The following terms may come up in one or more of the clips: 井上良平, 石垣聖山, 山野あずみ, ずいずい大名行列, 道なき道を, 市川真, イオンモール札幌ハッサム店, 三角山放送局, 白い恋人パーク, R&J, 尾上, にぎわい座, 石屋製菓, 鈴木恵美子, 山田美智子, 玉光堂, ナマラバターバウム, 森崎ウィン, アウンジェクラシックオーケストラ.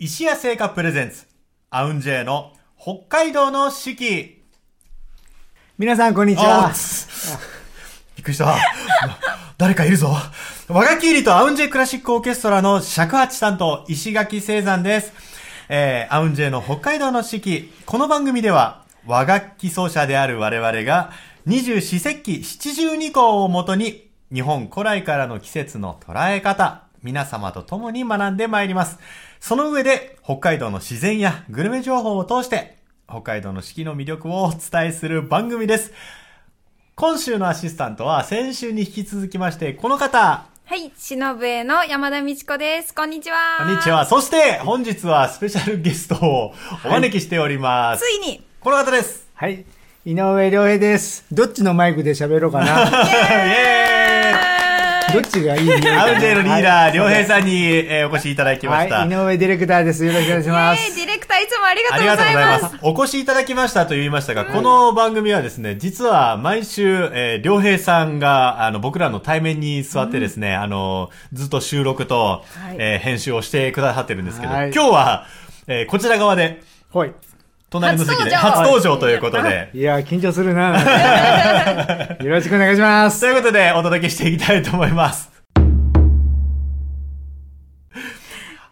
石屋製菓プレゼンツアウンジェイの北海道の四季。皆さんこんにちは。びっくりした誰かいるぞ。わがきいりとアウンジェイクラシックオーケストラの尺八担当石垣聖山です。アウンジェイの北海道の四季、この番組では和楽器奏者である我々が二十四節気七十二候をもとに日本古来からの季節の捉え方、皆様と共に学んでまいります。その上で北海道の自然やグルメ情報を通して北海道の四季の魅力をお伝えする番組です。今週のアシスタントは先週に引き続きましてこの方。はい、忍えの山田美智子です。こんにちは。こんにちは。そして本日はスペシャルゲストをお招きしております。はい、ついにこの方です。はい、井上良平です。どっちのマイクで喋ろうかな。イエーイどっちがいい？アウンジェイのリーダー良平さんに、お越しいただきました。はい、井上ディレクターです。よろしくお願いします。ディレクターいつもありがとうございます。お越しいただきましたと言いましたが、この番組はですね、実は毎週、良平さんが僕らの対面に座ってですね、ずっと収録と、編集をしてくださってるんですけど、今日は、こちら側で隣の席で初登場ということで。いや、緊張するなよろしくお願いします。ということで、お届けしていきたいと思います。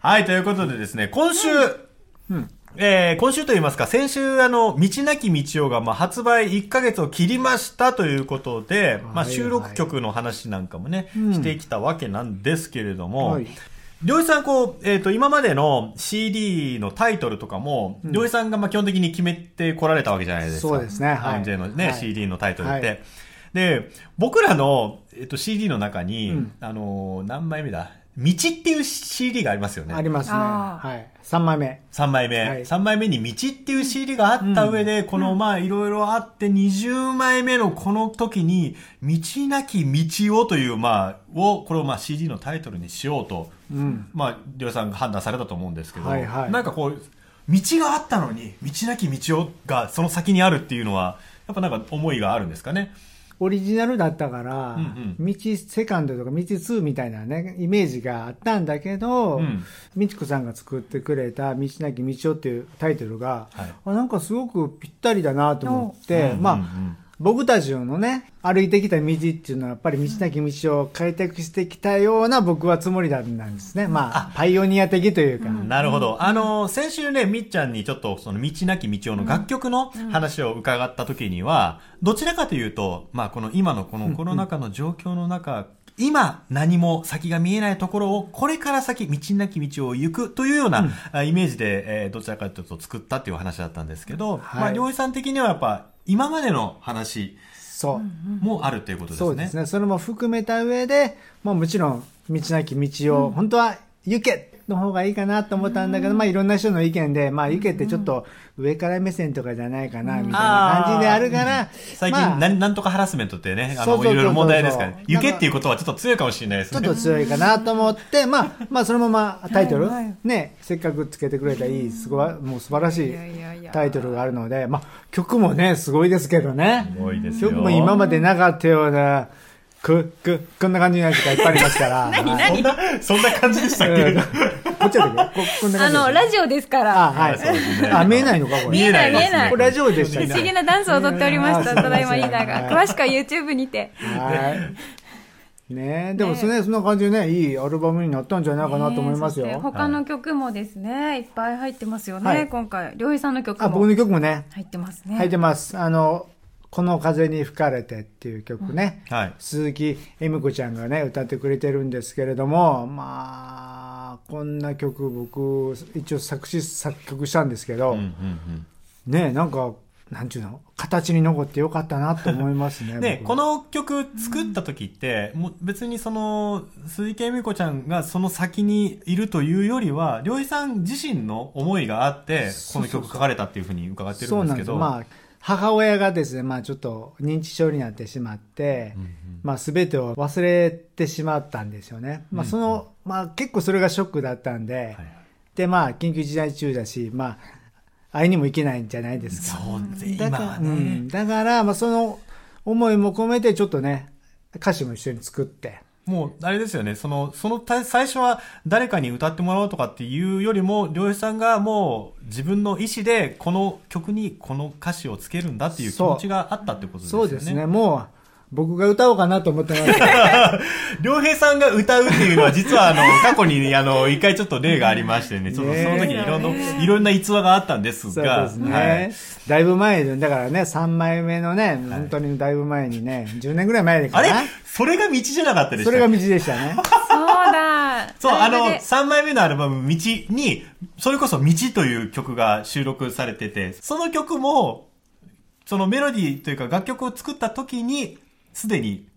はい、ということでですね、今週、今週と言いますか、先週、道なき道をが、発売1ヶ月を切りましたということで、収録曲の話なんかもね、してきたわけなんですけれども、りょうへいさん、今までの CD のタイトルとかも、りょうへいさんが基本的に決めてこられたわけじゃないですか。そうですね。アウンジェイのね、CD のタイトルって。で、僕らの、CD の中に、何枚目だ？道っていう CD がありますよね。ありますね。3枚目。3枚目に道っていう CD があった上で、この、いろいろあって、20枚目のこの時に、道なき道をという、これをCD のタイトルにしようと、りょうさんが判断されたと思うんですけど、なんかこう、道があったのに、道なき道をがその先にあるっていうのは、やっぱなんか思いがあるんですかね。オリジナルだったから、道セカンドとか道2みたいなね、イメージがあったんだけど、美智子さんが作ってくれた道なき道をっていうタイトルが、なんかすごくぴったりだなと思って、僕たちのね、歩いてきた道っていうのはやっぱり道なき道を開拓してきたような僕はつもりなんですね。パイオニア的というか。なるほど。先週ね、みっちゃんにちょっとその道なき道をの楽曲の話を伺った時には、どちらかというと、この今のこのコロナ禍の状況の中、今何も先が見えないところをこれから先道なき道を行くというようなイメージで、どちらかというと作ったっていう話だったんですけど、りょうへいさん的にはやっぱ今までの話もあるということですね。そうですね。それも含めた上で、もちろん道なき道を本当は行けの方がいいかなと思ったんだけど、いろんな人の意見で、行けってちょっと上から目線とかじゃないかな、みたいな感じであるから。最近、なんとかハラスメントってね、いろいろ問題ですからね。行けっていうことはちょっと強いかもしれないですね。ちょっと強いかなと思って、そのままタイトル、ね、せっかくつけてくれたもう素晴らしいタイトルがあるので、曲もね、すごいですけどね。すごいですよ。曲も今までなかったような、こんな感じのやつがいっぱいありますから。そんな感じでしたっけ？ラジオですから。見えないのか、これ。見えない、見えない。ラジオでしたね。不思議なダンスを踊っておりました、ただいまリーダーが。詳しくは YouTube にて。でもそんな感じでね、いいアルバムになったんじゃないかなと思いますよ。他の曲もですね、いっぱい入ってますよね、今回。りょうへいさんの曲も。僕の曲もね。入ってますね。入ってます。この風に吹かれてっていう曲ね、鈴木恵美子ちゃんがね歌ってくれてるんですけれども、こんな曲僕一応作曲したんですけど、ね、なんかなんていうの、形に残ってよかったなと思いますね。ね、この曲作った時って、もう別にその、鈴木恵美子ちゃんがその先にいるというよりは、りょうへいさん自身の思いがあって、この曲書かれたっていうふうに伺ってるんですけど。そうなんです。母親がですね、ちょっと認知症になってしまって、全てを忘れてしまったんですよね。結構それがショックだったんで、で、緊急事態中だし、会いにも行けないんじゃないですか。そう、だから、だから、その思いも込めて、ちょっとね、歌詞も一緒に作って、もうあれですよね、その最初は誰かに歌ってもらおうとかっていうよりも、良一さんがもう自分の意思でこの曲にこの歌詞をつけるんだっていう気持ちがあったってことですよね。そうですね、もう僕が歌おうかなと思ってました良平さんが歌うっていうのは実は過去に一回ちょっと例がありましてね、ちょっとその時にいろんな逸話があったんですが、そうですね、はい、だいぶ前だからね、3枚目のね、本当にだいぶ前にね、10年ぐらい前でかな、あれそれが道じゃなかったでした、それが道でしたねそうだ、そう、3枚目のアルバム「道」にそれこそ「道」という曲が収録されてて、その曲もそのメロディーというか楽曲を作った時にすでに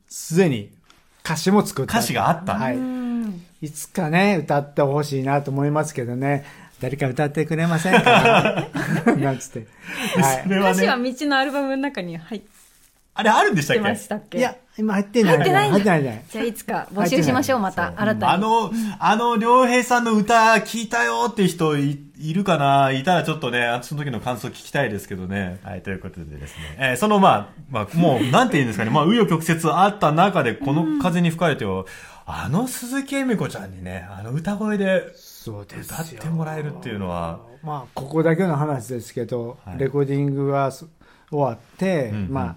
歌詞も作った、歌詞があった、はい、いつかね歌ってほしいなと思いますけどね、誰か歌ってくれませんかなんつって、はい、ね、歌詞は道のアルバムの中に入ってあれあるんでしたっけ？ましたっけ？いや今入ってない、入ってないじゃあいつか募集しましょう、また新たに良平さんの歌聞いたよって人 いるかな、いたらちょっとねその時の感想聞きたいですけどね、はい、ということでですね、そのまあもうなんていうんですかね、まあ紆余曲折あった中でこの風に吹かれては、鈴木恵美子ちゃんにね歌声で歌ってもらえるっていうのは、まあここだけの話ですけど、はい、レコーディングが終わって、うんうん、まあ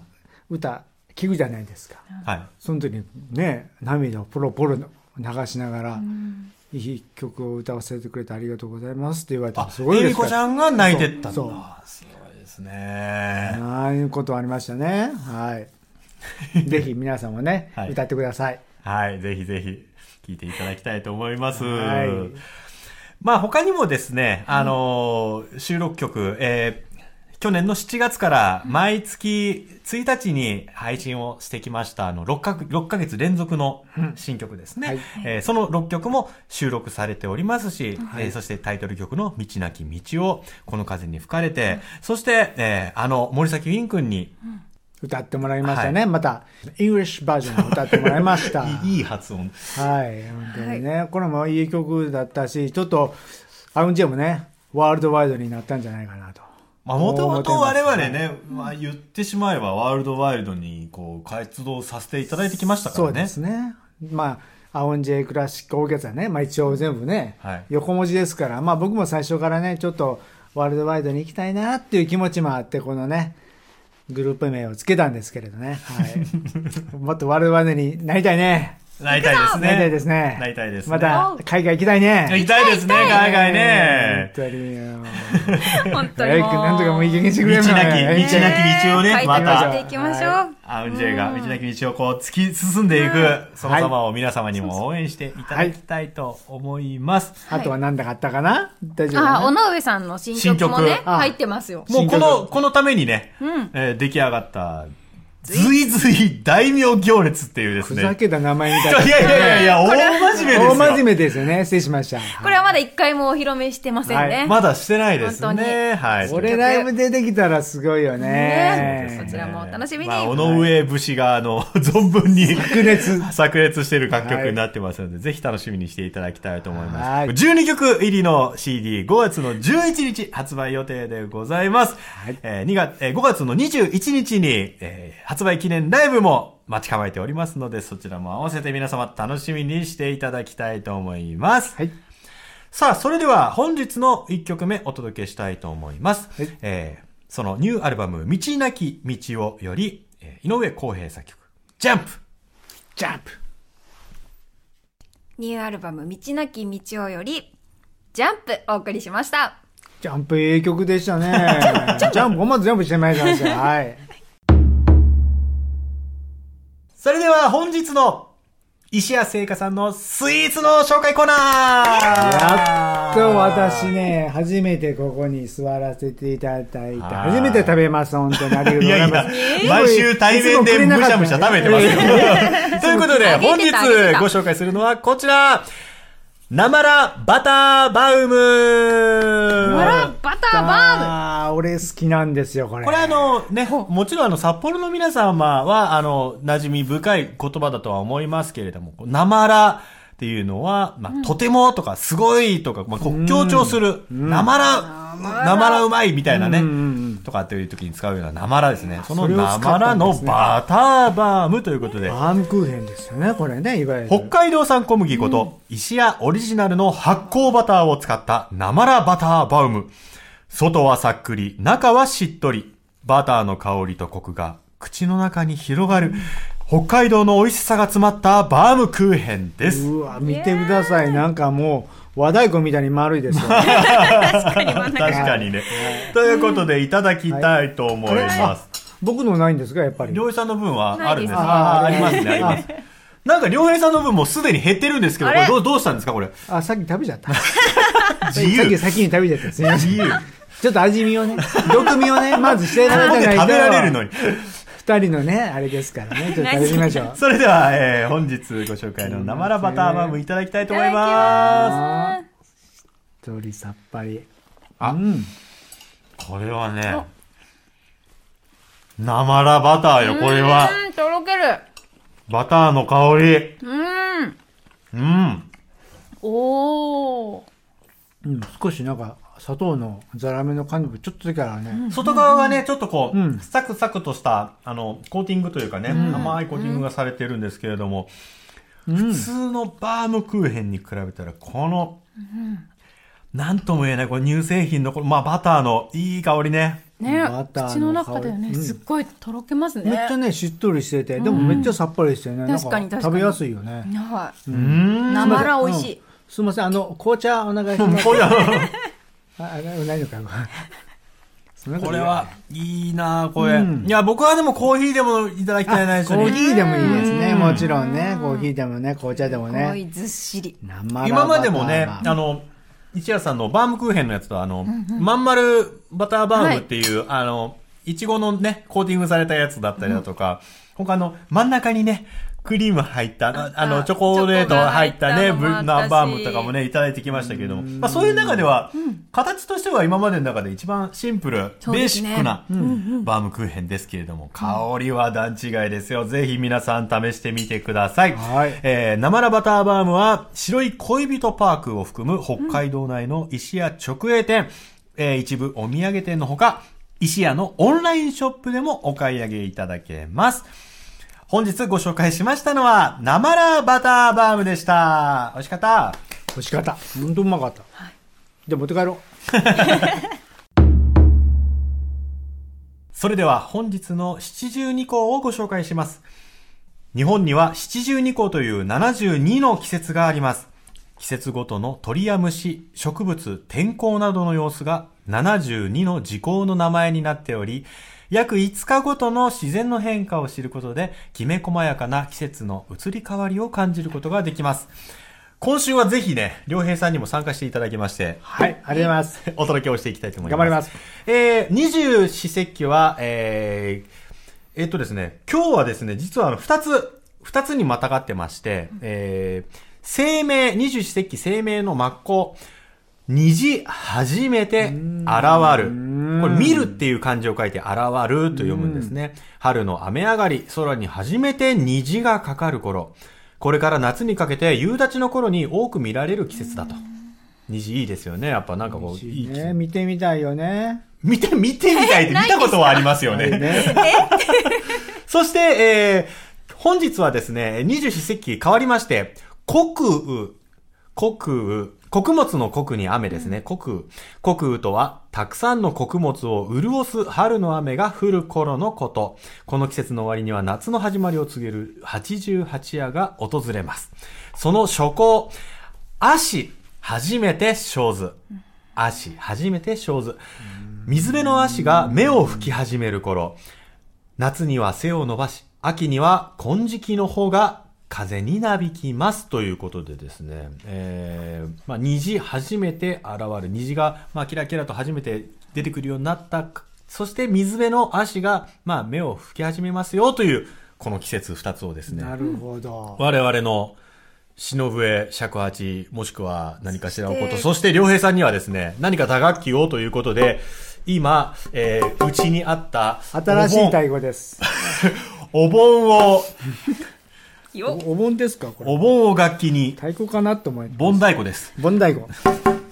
歌聴くじゃないですか、はい、その時にね涙をポロポロ流しながら、うん、いい曲を歌わせてくれてありがとうございますって言われたら、すごいです。恵美子ちゃんが泣いてったんだ、そうすごいですね、ああいうことありましたね、はいぜひ皆さんもね、はい、歌ってください、はい、ぜひぜひ聴いていただきたいと思いますはい、まあ、他にもですね、収録曲、去年の7月から毎月1日に配信をしてきました6ヶ月連続の新曲ですね、うん、はい、その6曲も収録されておりますし、はい、そしてタイトル曲の道なき道をこの風に吹かれて、うん、そして、森崎ウィン君に、うん、歌ってもらいましたね、はい、またイングリッシュバージョンを歌ってもらいましたいい発音、はい、本当にね、はい、これもいい曲だったし、ちょっとR&Jもねワールドワイドになったんじゃないかなと、まあ、もともと我々ね、まあ、言ってしまえばワールドワイドにこう活動させていただいてきましたからね。そうですね。まあ、R&J クラシックオーケストラね、まあ一応全部ね、はい、横文字ですから、まあ僕も最初からね、ちょっとワールドワイドに行きたいなっていう気持ちもあって、このね、グループ名をつけたんですけれどね。はい。もっとワールドワイドになりたいね。なりたいですね。なりたいですね。なりたいですね。また、海外行きたいね。行きたいですね、海外ね。本当によ。本当に。なんとかもういい加減してくれない。道なき道をね、また。していきましょう。R&J が道なき道をこう突き進んでいく、その様を皆様にも応援していただきたいと思います。あとはなんだかあったかな？大丈夫？あ、尾上さんの新曲もね、入ってますよ。もうこのためにね、出来上がった、ずいずい大名行列っていうですね。ふざけた名前みたいな。いやいやいや、大真面目ですよ。大真面目ですよね。失礼しました。これはまだ一回もお披露目してませんね。はい、まだしてないですね。はい。俺ライブ出てきたらすごいよね。そちらもお楽しみに。まあ、尾上節が存分に炸裂している楽曲になってますので、はい、ぜひ楽しみにしていただきたいと思います。12曲入りの CD、 5月の11日発売予定でございます。はい。5月の21日に、発売記念ライブも待ち構えておりますので、そちらも合わせて皆様楽しみにしていただきたいと思います。はい、さあ、それでは本日の1曲目お届けしたいと思います。はい、そのニューアルバム、道なき道をより、井上康平作曲、ジャンプ！ジャンプ！ニューアルバム、道なき道をより、ジャンプお送りしました。ジャンプ、いい曲でしたね。ジャンプ、思わずジャンプしてまいりました。はい。それでは本日の石谷製菓さんのスイーツの紹介コーナー。やっと私ね、初めてここに座らせていただいて、初めて食べます。本当にありがとうございます。いや毎週対面でむしゃむしゃ食べてますよ。ということで、本日ご紹介するのはこちら。ナマラバターバウム。ナマラバターバウム。俺好きなんですよ、これ。これね、もちろん札幌の皆様は、馴染み深い言葉だとは思いますけれども、ナマラっていうのは、まあ、とてもとか、すごいとか、まあ、強調する。ナマラうまいみたいなね。とかっていう時に使うようななまらですね。そのなまらのバターバームということで、バームクーヘンですよねこれね。いわゆる北海道産小麦粉と石屋オリジナルの発酵バターを使ったなまらバターバウム。外はさっくり中はしっとり、バターの香りとコクが口の中に広がる北海道の美味しさが詰まったバームクーヘンです。うわ見てください、なんかもう和太鼓みたいに丸いですよね確かに真ん中確かにね、はい、ということでいただきたいと思います、はい、僕のないんですがやっぱり良平さんの分はあるんです。ありますね、ありますなんか良平さんの分もすでに減ってるんですけど、これどうしたんですかこれ。あ、さっき食べちゃった自由先に食べちゃったですね自由ちょっと味見をね、毒味をねまずしていただかないと食べられるのに2人のねあれですからね、ちょっと食べましょうそれでは、本日ご紹介のなまらバターバウムいただきたいと思います。一人さっぱり、あ、うん、これはねなまらバターよこれは。うん、とろけるバターの香り、うんうん、おー、うん、少しなんか砂糖のザラメの感じもちょっとだからね、外側がねちょっとこう、うん、サクサクとしたあのコーティングというかね、うん、甘いコーティングがされてるんですけれども、うん、普通のバームクーヘンに比べたらこの、うん、なんとも言えないこの乳製品のこの、まあ、バターのいい香りね、バターの口の中でね、すっごいとろけますね、めっちゃねしっとりしてて、でもめっちゃさっぱりしてね、うん、なんか確かに確かに食べやすいよね、はい、うん、なまら美味しい、うん、すいませんあの紅茶お願いしますあないのかこれはいいなこれ、うん、いや僕はでもコーヒーでもいただきたいな。コーヒーでもいいですね、もちろんね、コーヒーでもね紅茶でもね、すごいずっしり。今までもねあの一夜さんのバームクーヘンのやつとあの、うんうん、まん丸バターバームっていう、はい、あのいちごのねコーティングされたやつだったりだとか、うん、他の真ん中にねクリーム入った、あの、チョコレート入ったね、ナンバームとかもね、いただいてきましたけれども、まあそういう中では、うん、形としては今までの中で一番シンプル、ね、ベーシックな、うん、バームクーヘンですけれども、香りは段違いですよ。うん、ぜひ皆さん試してみてください。はい、なまらバターバームは、白い恋人パークを含む北海道内の石屋直営店、うん、一部お土産店のほか、石屋のオンラインショップでもお買い上げいただけます。本日ご紹介しましたのはなまらバターバームでした。美味しかった、美味しかった、ほんとうまかった、はい、じゃあ持って帰ろうそれでは本日の七十二候をご紹介します。日本には七十二候という72の季節があります。季節ごとの鳥や虫、植物、天候などの様子が72の時候の名前になっており、約5日ごとの自然の変化を知ることで、きめ細やかな季節の移り変わりを感じることができます。今週はぜひね、良平さんにも参加していただきまして、はい、ありがとうございます。お届けをしていきたいと思います。頑張ります。二十四節気は、ですね、今日はですね、実は二つにまたがってまして、清明、二十四節気清明の末候。虹初めて現る。これ見るっていう漢字を書いて現ると読むんですね。春の雨上がり、空に初めて虹がかかる頃。これから夏にかけて夕立の頃に多く見られる季節だと。虹いいですよね。やっぱなんかこういい、ね、見てみたいよね。見てみたいって見たことはありますよね。そして、本日はですね、二十四節気変わりまして、穀物の穀に雨ですね。穀雨とは、たくさんの穀物を潤す春の雨が降る頃のこと。この季節の終わりには夏の始まりを告げる88夜が訪れます。その初候、足、初めて生ず。足、初めて生ず。水辺の足が芽を吹き始める頃。夏には背を伸ばし、秋には金色の穂が風になびきますということでですね、まあ、虹初めて現る、虹が、まあ、キラキラと初めて出てくるようになった、そして水辺の足が、まあ、芽を吹き始めますよという、この季節2つをですね、なるほど、我々の篠笛、尺八、もしくは何かしらのこと、そして良平さんにはですね、何か打楽器をということで、今、うちにあった新しい太鼓ですお盆をお盆ですかこれ。お盆を楽器に。太鼓かなと思います。盆太鼓です。盆太鼓。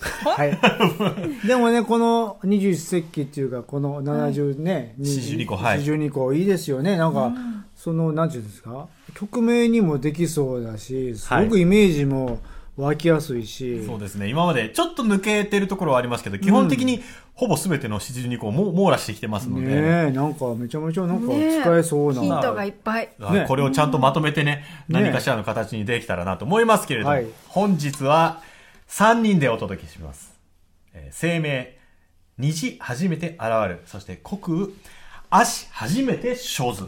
はい、でもねこの21世紀っていうかこの70ね、はい、42個、はい、42個いいですよね。なんか、うん、その何て言うんですか曲名にもできそうだしすごくイメージも湧きやすいし、はい、そうですね今までちょっと抜けてるところはありますけど基本的にほぼ全ての42個を網羅してきてますので、ねえ、なんかめちゃめちゃなんか使えそうな、ね、ヒントがいっぱい、ね、これをちゃんとまとめてね、うん、何かしらの形にできたらなと思いますけれども、はい、本日は3人でお届けします。生命、虹初めて現る、そして国雨、足初めて生ず。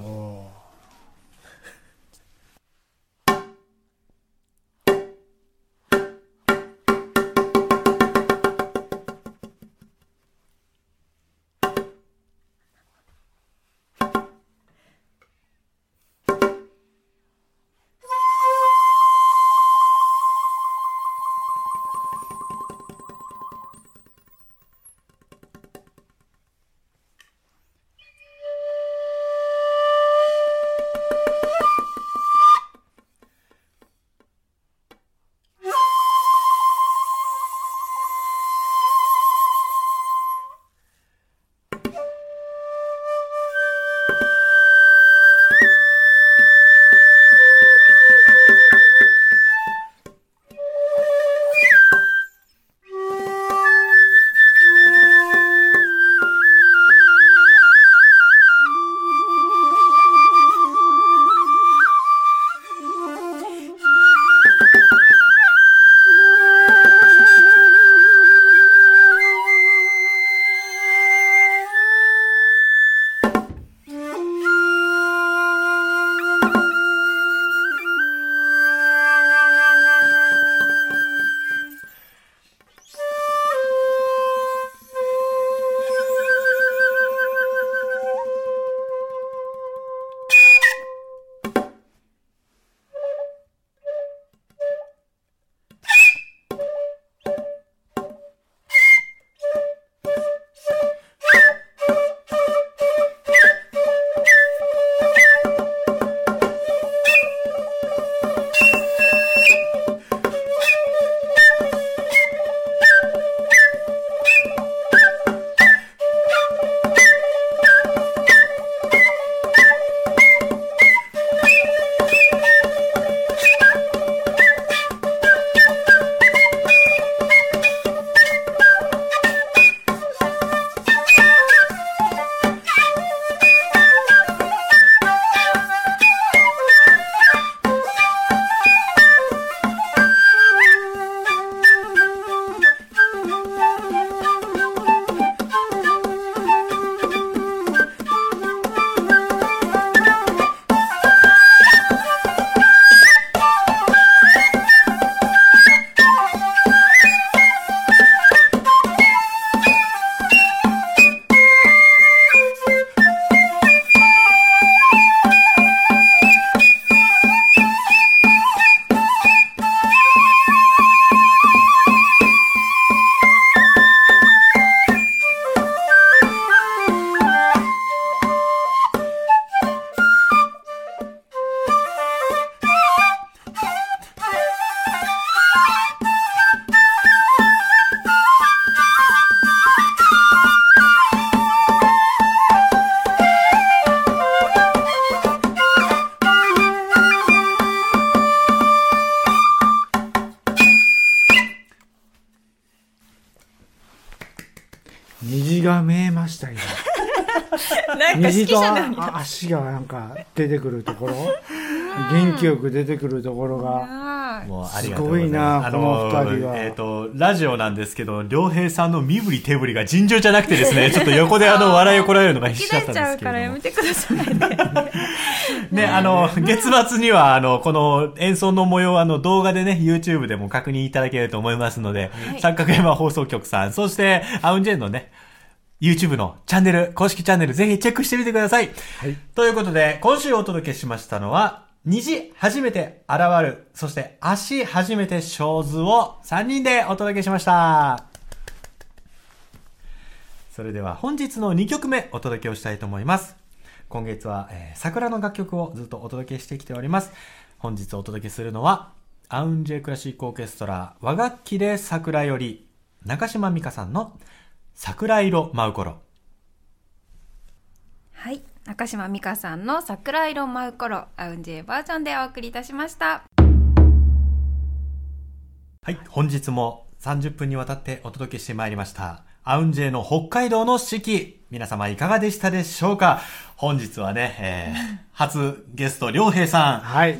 虹が足がなんか出てくるところ元気よく出てくるところがすごいなこの2人は、ラジオなんですけど良平さんの身振り手振りが尋常じゃなくてですねちょっと横で笑いをこらえるのが必死だったんですけども切れちゃうからやめてくださいね。ね月末にはこの演奏の模様動画でね YouTube でも確認いただけると思いますので、はい、三角山放送局さんそしてアウンジェンのねYouTube のチャンネル、公式チャンネルぜひチェックしてみてください。はい、ということで、今週お届けしましたのは、虹初めて現る、そして足初めて生ずを3人でお届けしました。それでは本日の2曲目お届けをしたいと思います。今月は、桜の楽曲をずっとお届けしてきております。本日お届けするのは、アウンジェクラシックオーケストラ和楽器で桜より中島美香さんの桜色舞う頃。はい、中島美香さんの桜色舞う頃、アウンジェバージョンでお送りいたしました。はい、本日も30分にわたってお届けしてまいりましたアウンジェの北海道の四季、皆様いかがでしたでしょうか。本日はね、初ゲスト良平さん、はい、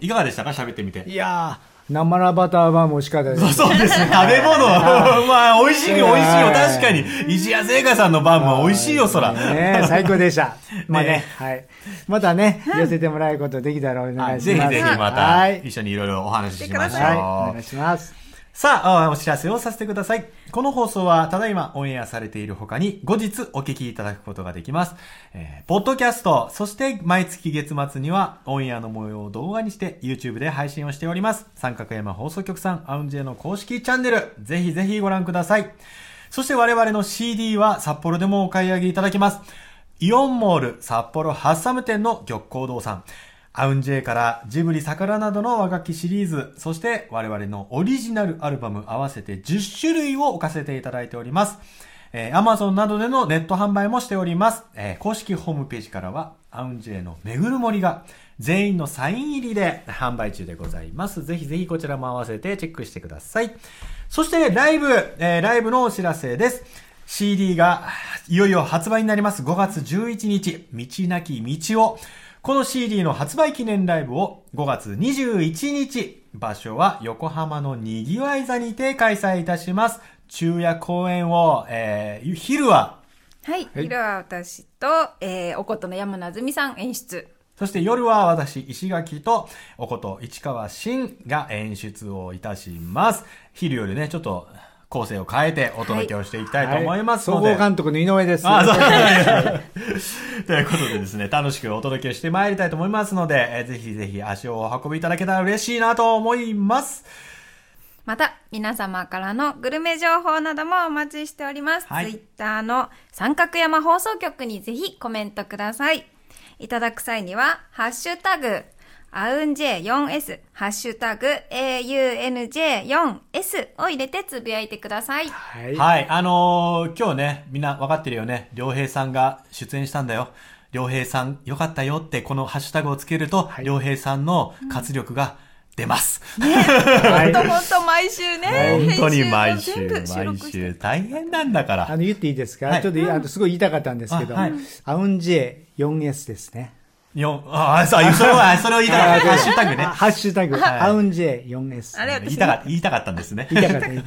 いかがでしたか、喋ってみて。いやー、生ラバターはもうしかないです。そうですね。食べ物、まあ美味しいよ、美味しいよ。確かに石谷製菓さんのバンも美味しいよ、そら。ね、最高でした。まあね、はい。またね、寄せてもらうことできたらお願いします。ぜひぜひまた一緒にいろいろお話ししましょう。はい、お願いします。さあ、お知らせをさせてください。この放送はただいまオンエアされている他に後日お聞きいただくことができます。ポッドキャスト、そして毎月月末にはオンエアの模様を動画にして YouTube で配信をしております。三角山放送局さん、アウンジェの公式チャンネル、ぜひぜひご覧ください。そして我々の CD は札幌でもお買い上げいただけます。イオンモール札幌ハッサム店の玉光堂さん。アウンジェからジブリ桜などの和楽器シリーズ、そして我々のオリジナルアルバム合わせて10種類を置かせていただいております。Amazon などでのネット販売もしております。公式ホームページからはアウンジェのめぐる森が全員のサイン入りで販売中でございます。ぜひぜひこちらも合わせてチェックしてください。そしてライブのお知らせです。CD がいよいよ発売になります。5月11日、道なき道を。この CD の発売記念ライブを5月21日、場所は横浜のにぎわい座にて開催いたします。昼夜公演を、昼は、はい、昼は私と、おことの山野あずみさん演出。そして夜は私、石垣とおこと市川真が演出をいたします。昼よりね、ちょっと、構成を変えてお届けをしていきたいと思いますので、はいはい、総合監督の井上です。あ、そうということでですね、楽しくお届けしてまいりたいと思いますので、ぜひぜひ足をお運びいただけたら嬉しいなと思います。また皆様からのグルメ情報などもお待ちしております。はい、Twitter の三角山放送局にぜひコメントください。いただく際にはハッシュタグアウンジェ 4S、ハッシュタグ AUNJ4S を入れてつぶやいてください。はい。はい。今日ね、みんな分かってるよね。良平さんが出演したんだよ。良平さんよかったよってこのハッシュタグをつけると、はい、良平さんの活力が出ます。ね、本当毎週ね。本当に毎週大変なんだから。言っていいですか、はい、ちょっと、うん、すごい言いたかったんですけど、はい、アウンジェ 4S ですね。それを言いたかった。ハッシュタグね。ハッシュタグ。アウンジェ 4S。あれ、言いたかったんですね。言いたかった。ぜ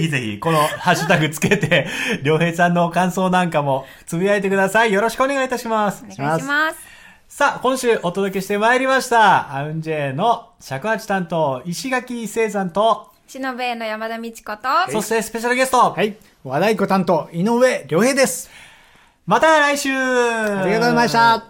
ひぜひ、このハッシュタグつけて、良平さんの感想なんかもつぶやいてください。よろしくお願いいたします。お願いします。さあ、今週お届けしてまいりました。アウンジェの尺八担当、石垣聖さんと、篠部の山田美智子と、そしてスペシャルゲスト、はい、和太鼓担当、井上良平です。また来週。ありがとうございました。